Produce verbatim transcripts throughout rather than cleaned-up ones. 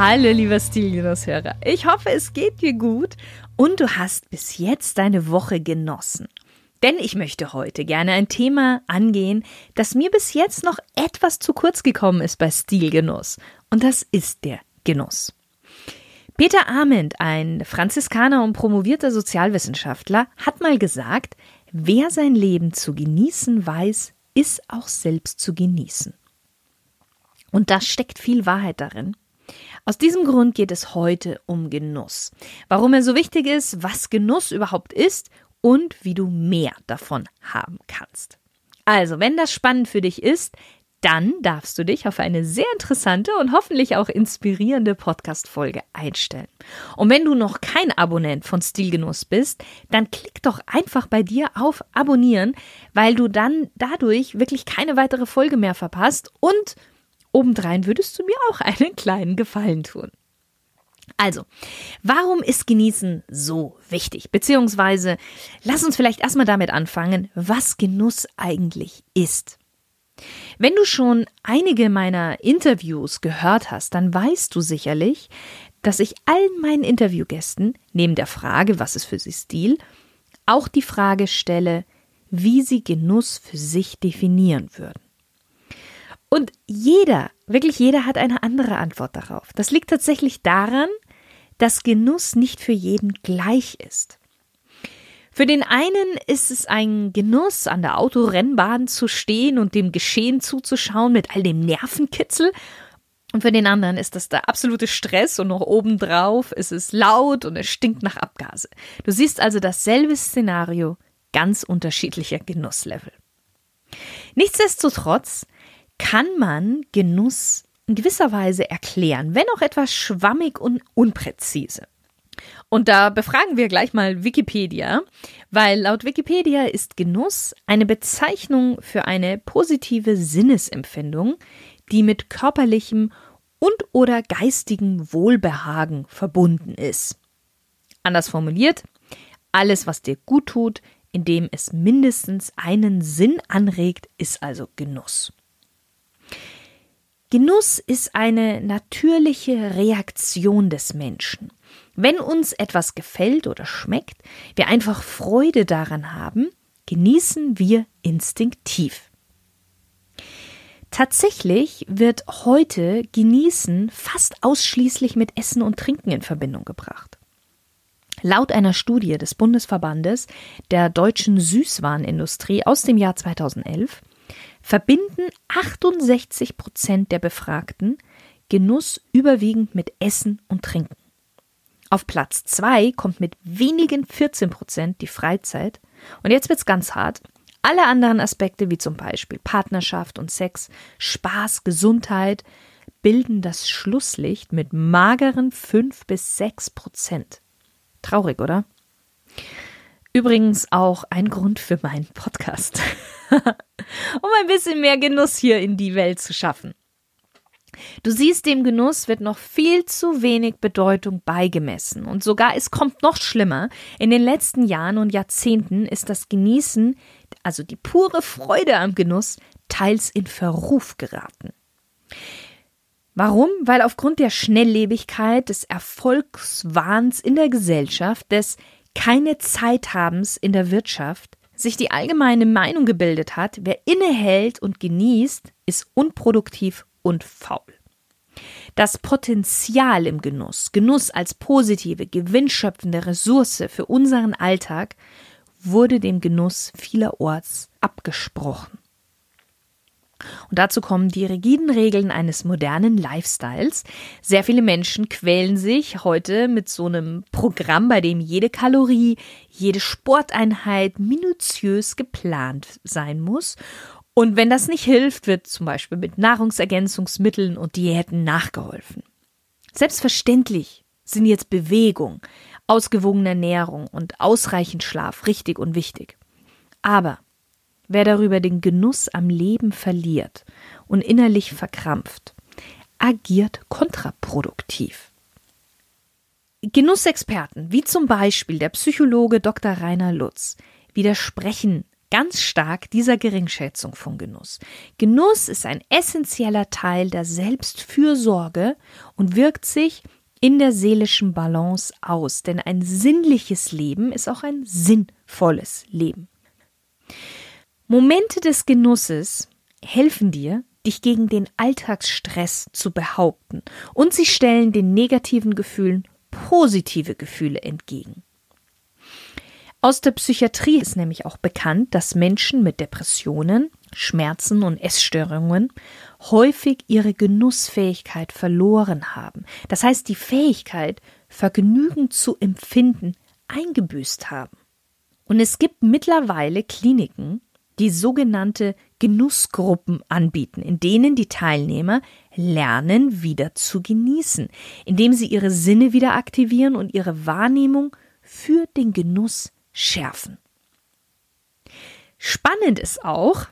Hallo, lieber Stilgenusshörer. Ich hoffe, es geht dir gut und du hast bis jetzt deine Woche genossen. Denn ich möchte heute gerne ein Thema angehen, das mir bis jetzt noch etwas zu kurz gekommen ist bei Stilgenuss. Und das ist der Genuss. Peter Amend, ein Franziskaner und promovierter Sozialwissenschaftler, hat mal gesagt, wer sein Leben zu genießen weiß, ist auch selbst zu genießen. Und da steckt viel Wahrheit darin. Aus diesem Grund geht es heute um Genuss. Warum er so wichtig ist, was Genuss überhaupt ist und wie du mehr davon haben kannst. Also, wenn das spannend für dich ist, dann darfst du dich auf eine sehr interessante und hoffentlich auch inspirierende Podcast-Folge einstellen. Und wenn du noch kein Abonnent von Stilgenuss bist, dann klick doch einfach bei dir auf Abonnieren, weil du dann dadurch wirklich keine weitere Folge mehr verpasst und obendrein würdest du mir auch einen kleinen Gefallen tun. Also, warum ist Genießen so wichtig? Beziehungsweise, lass uns vielleicht erstmal damit anfangen, was Genuss eigentlich ist. Wenn du schon einige meiner Interviews gehört hast, dann weißt du sicherlich, dass ich allen meinen Interviewgästen, neben der Frage, was ist für sie Stil, auch die Frage stelle, wie sie Genuss für sich definieren würden. Und jeder, wirklich jeder hat eine andere Antwort darauf. Das liegt tatsächlich daran, dass Genuss nicht für jeden gleich ist. Für den einen ist es ein Genuss, an der Autorennbahn zu stehen und dem Geschehen zuzuschauen mit all dem Nervenkitzel. Und für den anderen ist das der absolute Stress und noch obendrauf ist es laut und es stinkt nach Abgase. Du siehst also dasselbe Szenario, ganz unterschiedlicher Genusslevel. Nichtsdestotrotz kann man Genuss in gewisser Weise erklären, wenn auch etwas schwammig und unpräzise. Und da befragen wir gleich mal Wikipedia, weil laut Wikipedia ist Genuss eine Bezeichnung für eine positive Sinnesempfindung, die mit körperlichem und/oder geistigem Wohlbehagen verbunden ist. Anders formuliert, alles, was dir gut tut, indem es mindestens einen Sinn anregt, ist also Genuss. Genuss ist eine natürliche Reaktion des Menschen. Wenn uns etwas gefällt oder schmeckt, wir einfach Freude daran haben, genießen wir instinktiv. Tatsächlich wird heute Genießen fast ausschließlich mit Essen und Trinken in Verbindung gebracht. Laut einer Studie des Bundesverbandes der deutschen Süßwarenindustrie aus dem Jahr zweitausendelf verbinden achtundsechzig Prozent der Befragten Genuss überwiegend mit Essen und Trinken. Auf Platz zwei kommt mit wenigen vierzehn Prozent die Freizeit. Und jetzt wird's ganz hart. Alle anderen Aspekte wie zum Beispiel Partnerschaft und Sex, Spaß, Gesundheit bilden das Schlusslicht mit mageren fünf bis sechs Prozent. Traurig, oder? Übrigens auch ein Grund für meinen Podcast, um ein bisschen mehr Genuss hier in die Welt zu schaffen. Du siehst, dem Genuss wird noch viel zu wenig Bedeutung beigemessen. Und sogar, es kommt noch schlimmer, in den letzten Jahren und Jahrzehnten ist das Genießen, also die pure Freude am Genuss, teils in Verruf geraten. Warum? Weil aufgrund der Schnelllebigkeit, des Erfolgswahns in der Gesellschaft, des keine Zeit haben's in der Wirtschaft, sich die allgemeine Meinung gebildet hat, wer innehält und genießt, ist unproduktiv und faul. Das Potenzial im Genuss, Genuss als positive, gewinnschöpfende Ressource für unseren Alltag, wurde dem Genuss vielerorts abgesprochen. Und dazu kommen die rigiden Regeln eines modernen Lifestyles. Sehr viele Menschen quälen sich heute mit so einem Programm, bei dem jede Kalorie, jede Sporteinheit minutiös geplant sein muss. Und wenn das nicht hilft, wird zum Beispiel mit Nahrungsergänzungsmitteln und Diäten nachgeholfen. Selbstverständlich sind jetzt Bewegung, ausgewogene Ernährung und ausreichend Schlaf richtig und wichtig. Aber wer darüber den Genuss am Leben verliert und innerlich verkrampft, agiert kontraproduktiv. Genussexperten, wie zum Beispiel der Psychologe Doktor Rainer Lutz, widersprechen ganz stark dieser Geringschätzung von Genuss. Genuss ist ein essentieller Teil der Selbstfürsorge und wirkt sich in der seelischen Balance aus, denn ein sinnliches Leben ist auch ein sinnvolles Leben. Momente des Genusses helfen dir, dich gegen den Alltagsstress zu behaupten, und sie stellen den negativen Gefühlen positive Gefühle entgegen. Aus der Psychiatrie ist nämlich auch bekannt, dass Menschen mit Depressionen, Schmerzen und Essstörungen häufig ihre Genussfähigkeit verloren haben. Das heißt, die Fähigkeit, Vergnügen zu empfinden, eingebüßt haben. Und es gibt mittlerweile Kliniken, die sogenannte Genussgruppen anbieten, in denen die Teilnehmer lernen, wieder zu genießen, indem sie ihre Sinne wieder aktivieren und ihre Wahrnehmung für den Genuss schärfen. Spannend ist auch,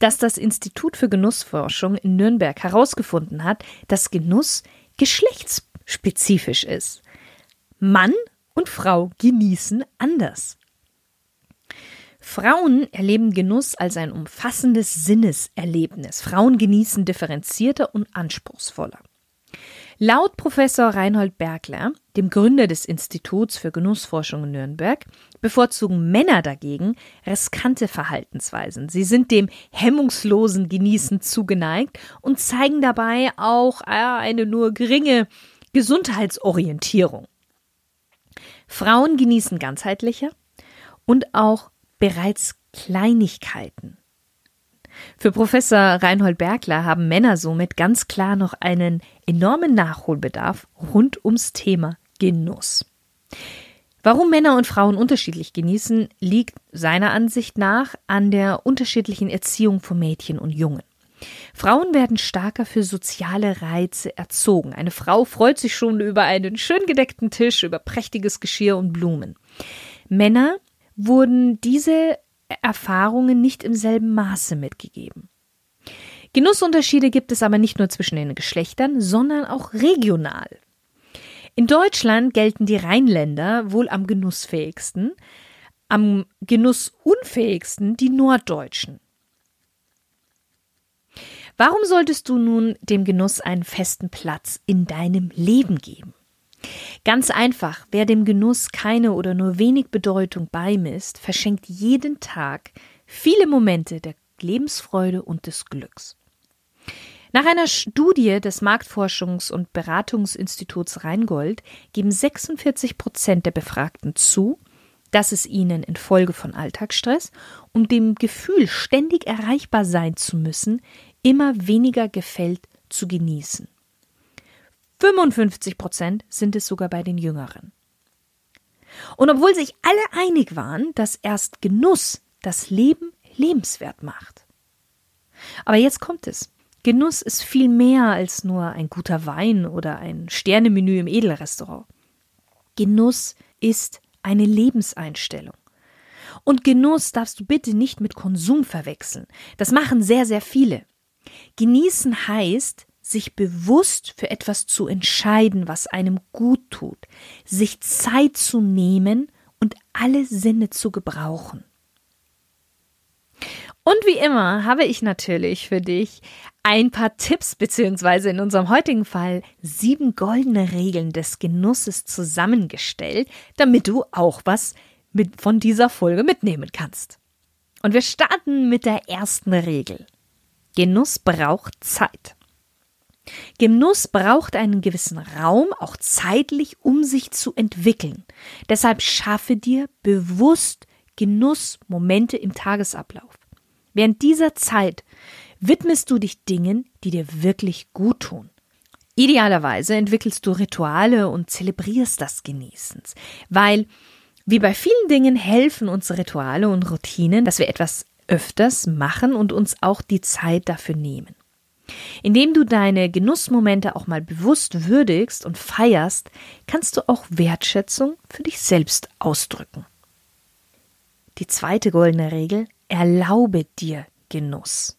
dass das Institut für Genussforschung in Nürnberg herausgefunden hat, dass Genuss geschlechtsspezifisch ist. Mann und Frau genießen anders. Frauen erleben Genuss als ein umfassendes Sinneserlebnis. Frauen genießen differenzierter und anspruchsvoller. Laut Professor Reinhold Bergler, dem Gründer des Instituts für Genussforschung in Nürnberg, bevorzugen Männer dagegen riskante Verhaltensweisen. Sie sind dem hemmungslosen Genießen zugeneigt und zeigen dabei auch eine nur geringe Gesundheitsorientierung. Frauen genießen ganzheitlicher und auch bereits Kleinigkeiten. Für Professor Reinhold Bergler haben Männer somit ganz klar noch einen enormen Nachholbedarf rund ums Thema Genuss. Warum Männer und Frauen unterschiedlich genießen, liegt seiner Ansicht nach an der unterschiedlichen Erziehung von Mädchen und Jungen. Frauen werden stärker für soziale Reize erzogen. Eine Frau freut sich schon über einen schön gedeckten Tisch, über prächtiges Geschirr und Blumen. Männer wurden diese Erfahrungen nicht im selben Maße mitgegeben. Genussunterschiede gibt es aber nicht nur zwischen den Geschlechtern, sondern auch regional. In Deutschland gelten die Rheinländer wohl am genussfähigsten, am genussunfähigsten die Norddeutschen. Warum solltest du nun dem Genuss einen festen Platz in deinem Leben geben? Ganz einfach, wer dem Genuss keine oder nur wenig Bedeutung beimisst, verschenkt jeden Tag viele Momente der Lebensfreude und des Glücks. Nach einer Studie des Marktforschungs- und Beratungsinstituts Rheingold geben sechsundvierzig Prozent der Befragten zu, dass es ihnen infolge von Alltagsstress und dem Gefühl, ständig erreichbar sein zu müssen, immer weniger gefällt zu genießen. fünfundfünfzig Prozent sind es sogar bei den Jüngeren. Und obwohl sich alle einig waren, dass erst Genuss das Leben lebenswert macht. Aber jetzt kommt es. Genuss ist viel mehr als nur ein guter Wein oder ein Sternemenü im Edelrestaurant. Genuss ist eine Lebenseinstellung. Und Genuss darfst du bitte nicht mit Konsum verwechseln. Das machen sehr, sehr viele. Genießen heißt, sich bewusst für etwas zu entscheiden, was einem gut tut, sich Zeit zu nehmen und alle Sinne zu gebrauchen. Und wie immer habe ich natürlich für dich ein paar Tipps beziehungsweise in unserem heutigen Fall sieben goldene Regeln des Genusses zusammengestellt, damit du auch was mit von dieser Folge mitnehmen kannst. Und wir starten mit der ersten Regel. Genuss braucht Zeit. Genuss braucht einen gewissen Raum, auch zeitlich, um sich zu entwickeln. Deshalb schaffe dir bewusst Genussmomente im Tagesablauf. Während dieser Zeit widmest du dich Dingen, die dir wirklich gut tun. Idealerweise entwickelst du Rituale und zelebrierst das Genießens, weil wie bei vielen Dingen helfen uns Rituale und Routinen, dass wir etwas öfters machen und uns auch die Zeit dafür nehmen. Indem du deine Genussmomente auch mal bewusst würdigst und feierst, kannst du auch Wertschätzung für dich selbst ausdrücken. Die zweite goldene Regel: Erlaube dir Genuss.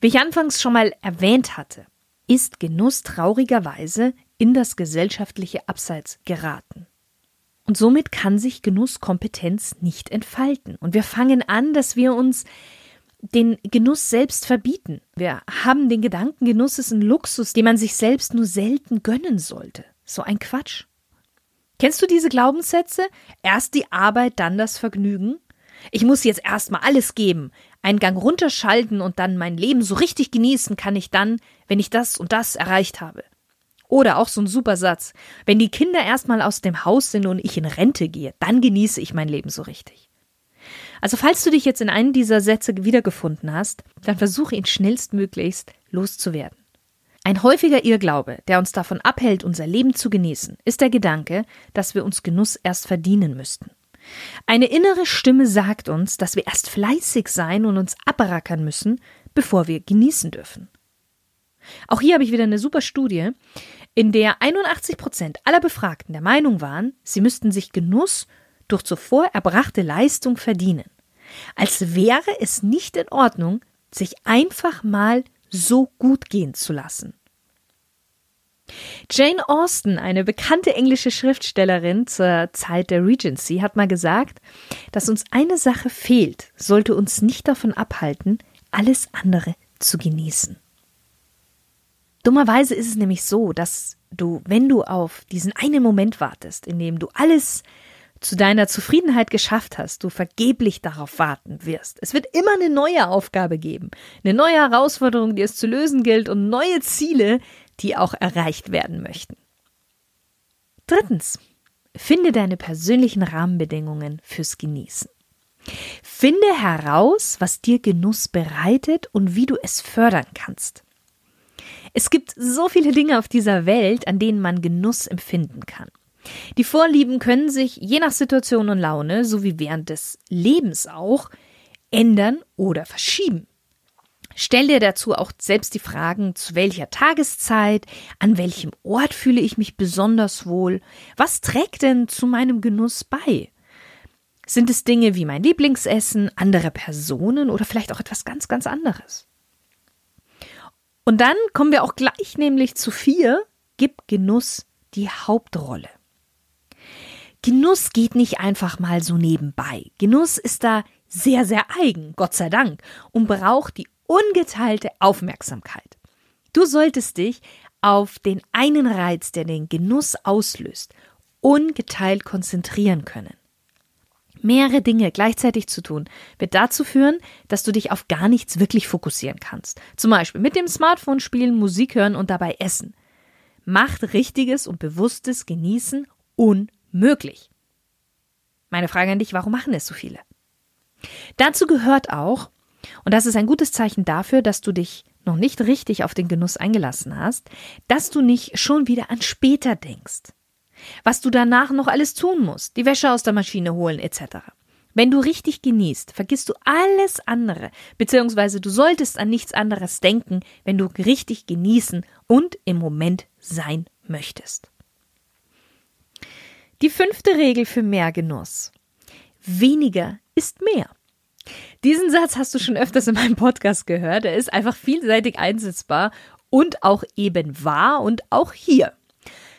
Wie ich anfangs schon mal erwähnt hatte, ist Genuss traurigerweise in das gesellschaftliche Abseits geraten. Und somit kann sich Genusskompetenz nicht entfalten. Und wir fangen an, dass wir uns den Genuss selbst verbieten. Wir haben den Gedanken, Genuss ist ein Luxus, den man sich selbst nur selten gönnen sollte. So ein Quatsch. Kennst du diese Glaubenssätze? Erst die Arbeit, dann das Vergnügen. Ich muss jetzt erstmal alles geben, einen Gang runterschalten und dann mein Leben so richtig genießen kann ich dann, wenn ich das und das erreicht habe. Oder auch so ein super Satz: Wenn die Kinder erstmal aus dem Haus sind und ich in Rente gehe, dann genieße ich mein Leben so richtig. Also falls du dich jetzt in einem dieser Sätze wiedergefunden hast, dann versuche ihn schnellstmöglichst loszuwerden. Ein häufiger Irrglaube, der uns davon abhält, unser Leben zu genießen, ist der Gedanke, dass wir uns Genuss erst verdienen müssten. Eine innere Stimme sagt uns, dass wir erst fleißig sein und uns abrackern müssen, bevor wir genießen dürfen. Auch hier habe ich wieder eine super Studie, in der einundachtzig Prozent aller Befragten der Meinung waren, sie müssten sich Genuss durch zuvor erbrachte Leistung verdienen. Als wäre es nicht in Ordnung, sich einfach mal so gut gehen zu lassen. Jane Austen, eine bekannte englische Schriftstellerin zur Zeit der Regency, hat mal gesagt, dass uns eine Sache fehlt, sollte uns nicht davon abhalten, alles andere zu genießen. Dummerweise ist es nämlich so, dass du, wenn du auf diesen einen Moment wartest, in dem du alles zu deiner Zufriedenheit geschafft hast, du vergeblich darauf warten wirst. Es wird immer eine neue Aufgabe geben, eine neue Herausforderung, die es zu lösen gilt und neue Ziele, die auch erreicht werden möchten. Drittens, finde deine persönlichen Rahmenbedingungen fürs Genießen. Finde heraus, was dir Genuss bereitet und wie du es fördern kannst. Es gibt so viele Dinge auf dieser Welt, an denen man Genuss empfinden kann. Die Vorlieben können sich je nach Situation und Laune, sowie während des Lebens auch, ändern oder verschieben. Stell dir dazu auch selbst die Fragen: Zu welcher Tageszeit, an welchem Ort fühle ich mich besonders wohl, was trägt denn zu meinem Genuss bei? Sind es Dinge wie mein Lieblingsessen, andere Personen oder vielleicht auch etwas ganz, ganz anderes? Und dann kommen wir auch gleich nämlich zu vier: Gib Genuss die Hauptrolle. Genuss geht nicht einfach mal so nebenbei. Genuss ist da sehr, sehr eigen, Gott sei Dank, und braucht die ungeteilte Aufmerksamkeit. Du solltest dich auf den einen Reiz, der den Genuss auslöst, ungeteilt konzentrieren können. Mehrere Dinge gleichzeitig zu tun, wird dazu führen, dass du dich auf gar nichts wirklich fokussieren kannst. Zum Beispiel mit dem Smartphone spielen, Musik hören und dabei essen. Macht richtiges und bewusstes Genießen unmöglich. Möglich. Meine Frage an dich: Warum machen es so viele? Dazu gehört auch, und das ist ein gutes Zeichen dafür, dass du dich noch nicht richtig auf den Genuss eingelassen hast, dass du nicht schon wieder an später denkst, was du danach noch alles tun musst, die Wäsche aus der Maschine holen et cetera. Wenn du richtig genießt, vergisst du alles andere, beziehungsweise du solltest an nichts anderes denken, wenn du richtig genießen und im Moment sein möchtest. Die fünfte Regel für mehr Genuss: Weniger ist mehr. Diesen Satz hast du schon öfters in meinem Podcast gehört. Er ist einfach vielseitig einsetzbar und auch eben wahr, und auch hier.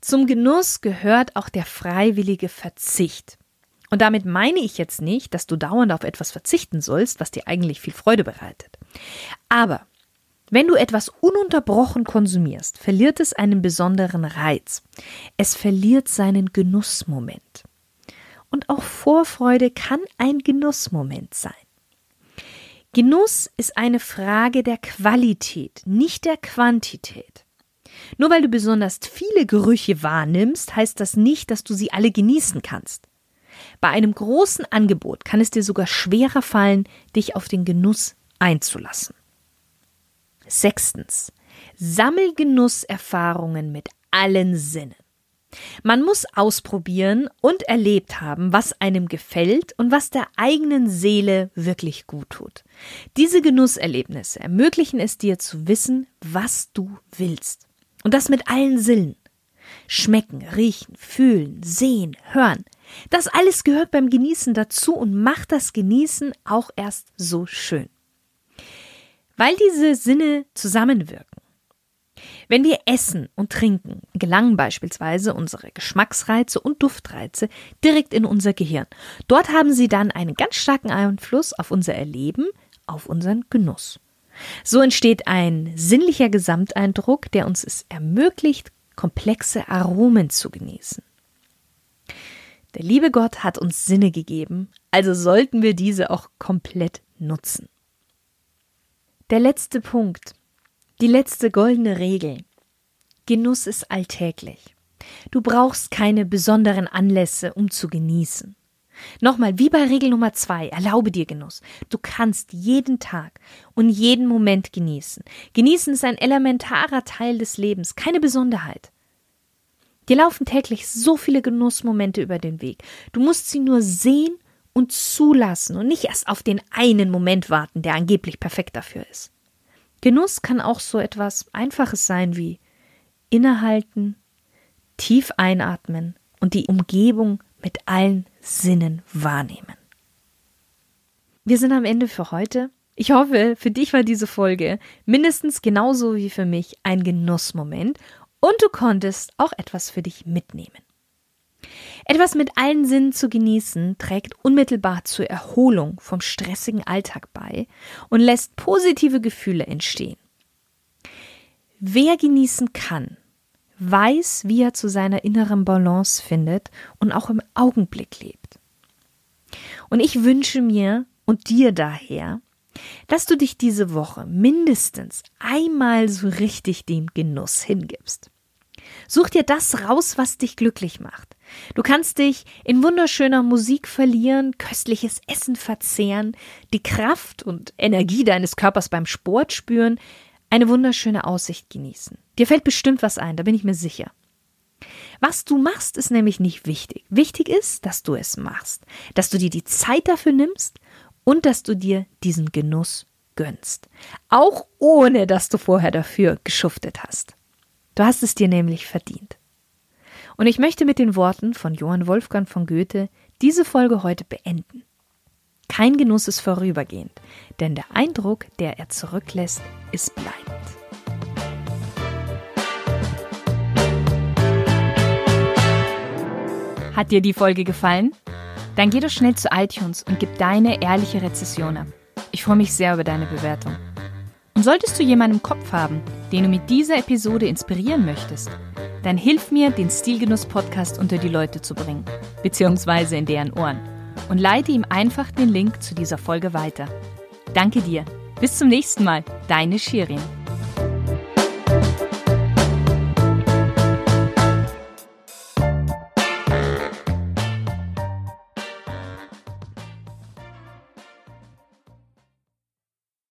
Zum Genuss gehört auch der freiwillige Verzicht. Und damit meine ich jetzt nicht, dass du dauernd auf etwas verzichten sollst, was dir eigentlich viel Freude bereitet. Aber wenn du etwas ununterbrochen konsumierst, verliert es einen besonderen Reiz. Es verliert seinen Genussmoment. Und auch Vorfreude kann ein Genussmoment sein. Genuss ist eine Frage der Qualität, nicht der Quantität. Nur weil du besonders viele Gerüche wahrnimmst, heißt das nicht, dass du sie alle genießen kannst. Bei einem großen Angebot kann es dir sogar schwerer fallen, dich auf den Genuss einzulassen. Sechstens, sammel Genusserfahrungen mit allen Sinnen. Man muss ausprobieren und erlebt haben, was einem gefällt und was der eigenen Seele wirklich gut tut. Diese Genusserlebnisse ermöglichen es dir zu wissen, was du willst. Und das mit allen Sinnen. Schmecken, riechen, fühlen, sehen, hören. Das alles gehört beim Genießen dazu und macht das Genießen auch erst so schön. Weil diese Sinne zusammenwirken. Wenn wir essen und trinken, gelangen beispielsweise unsere Geschmacksreize und Duftreize direkt in unser Gehirn. Dort haben sie dann einen ganz starken Einfluss auf unser Erleben, auf unseren Genuss. So entsteht ein sinnlicher Gesamteindruck, der uns es ermöglicht, komplexe Aromen zu genießen. Der liebe Gott hat uns Sinne gegeben, also sollten wir diese auch komplett nutzen. Der letzte Punkt. Die letzte goldene Regel. Genuss ist alltäglich. Du brauchst keine besonderen Anlässe, um zu genießen. Nochmal, wie bei Regel Nummer zwei, erlaube dir Genuss. Du kannst jeden Tag und jeden Moment genießen. Genießen ist ein elementarer Teil des Lebens, keine Besonderheit. Dir laufen täglich so viele Genussmomente über den Weg. Du musst sie nur sehen und zulassen und nicht erst auf den einen Moment warten, der angeblich perfekt dafür ist. Genuss kann auch so etwas Einfaches sein wie innehalten, tief einatmen und die Umgebung mit allen Sinnen wahrnehmen. Wir sind am Ende für heute. Ich hoffe, für dich war diese Folge mindestens genauso wie für mich ein Genussmoment und du konntest auch etwas für dich mitnehmen. Etwas mit allen Sinnen zu genießen, trägt unmittelbar zur Erholung vom stressigen Alltag bei und lässt positive Gefühle entstehen. Wer genießen kann, weiß, wie er zu seiner inneren Balance findet und auch im Augenblick lebt. Und ich wünsche mir und dir daher, dass du dich diese Woche mindestens einmal so richtig dem Genuss hingibst. Such dir das raus, was dich glücklich macht. Du kannst dich in wunderschöner Musik verlieren, köstliches Essen verzehren, die Kraft und Energie deines Körpers beim Sport spüren, eine wunderschöne Aussicht genießen. Dir fällt bestimmt was ein, da bin ich mir sicher. Was du machst, ist nämlich nicht wichtig. Wichtig ist, dass du es machst, dass du dir die Zeit dafür nimmst und dass du dir diesen Genuss gönnst. Auch ohne, dass du vorher dafür geschuftet hast. Du hast es dir nämlich verdient. Und ich möchte mit den Worten von Johann Wolfgang von Goethe diese Folge heute beenden. Kein Genuss ist vorübergehend, denn der Eindruck, der er zurücklässt, ist bleibend. Hat dir die Folge gefallen? Dann geh doch schnell zu iTunes und gib deine ehrliche Rezession ab. Ich freue mich sehr über deine Bewertung. Und solltest du jemanden im Kopf haben, den du mit dieser Episode inspirieren möchtest, dann hilf mir, den Stilgenuss-Podcast unter die Leute zu bringen, beziehungsweise in deren Ohren, und leite ihm einfach den Link zu dieser Folge weiter. Danke dir. Bis zum nächsten Mal. Deine Shirin.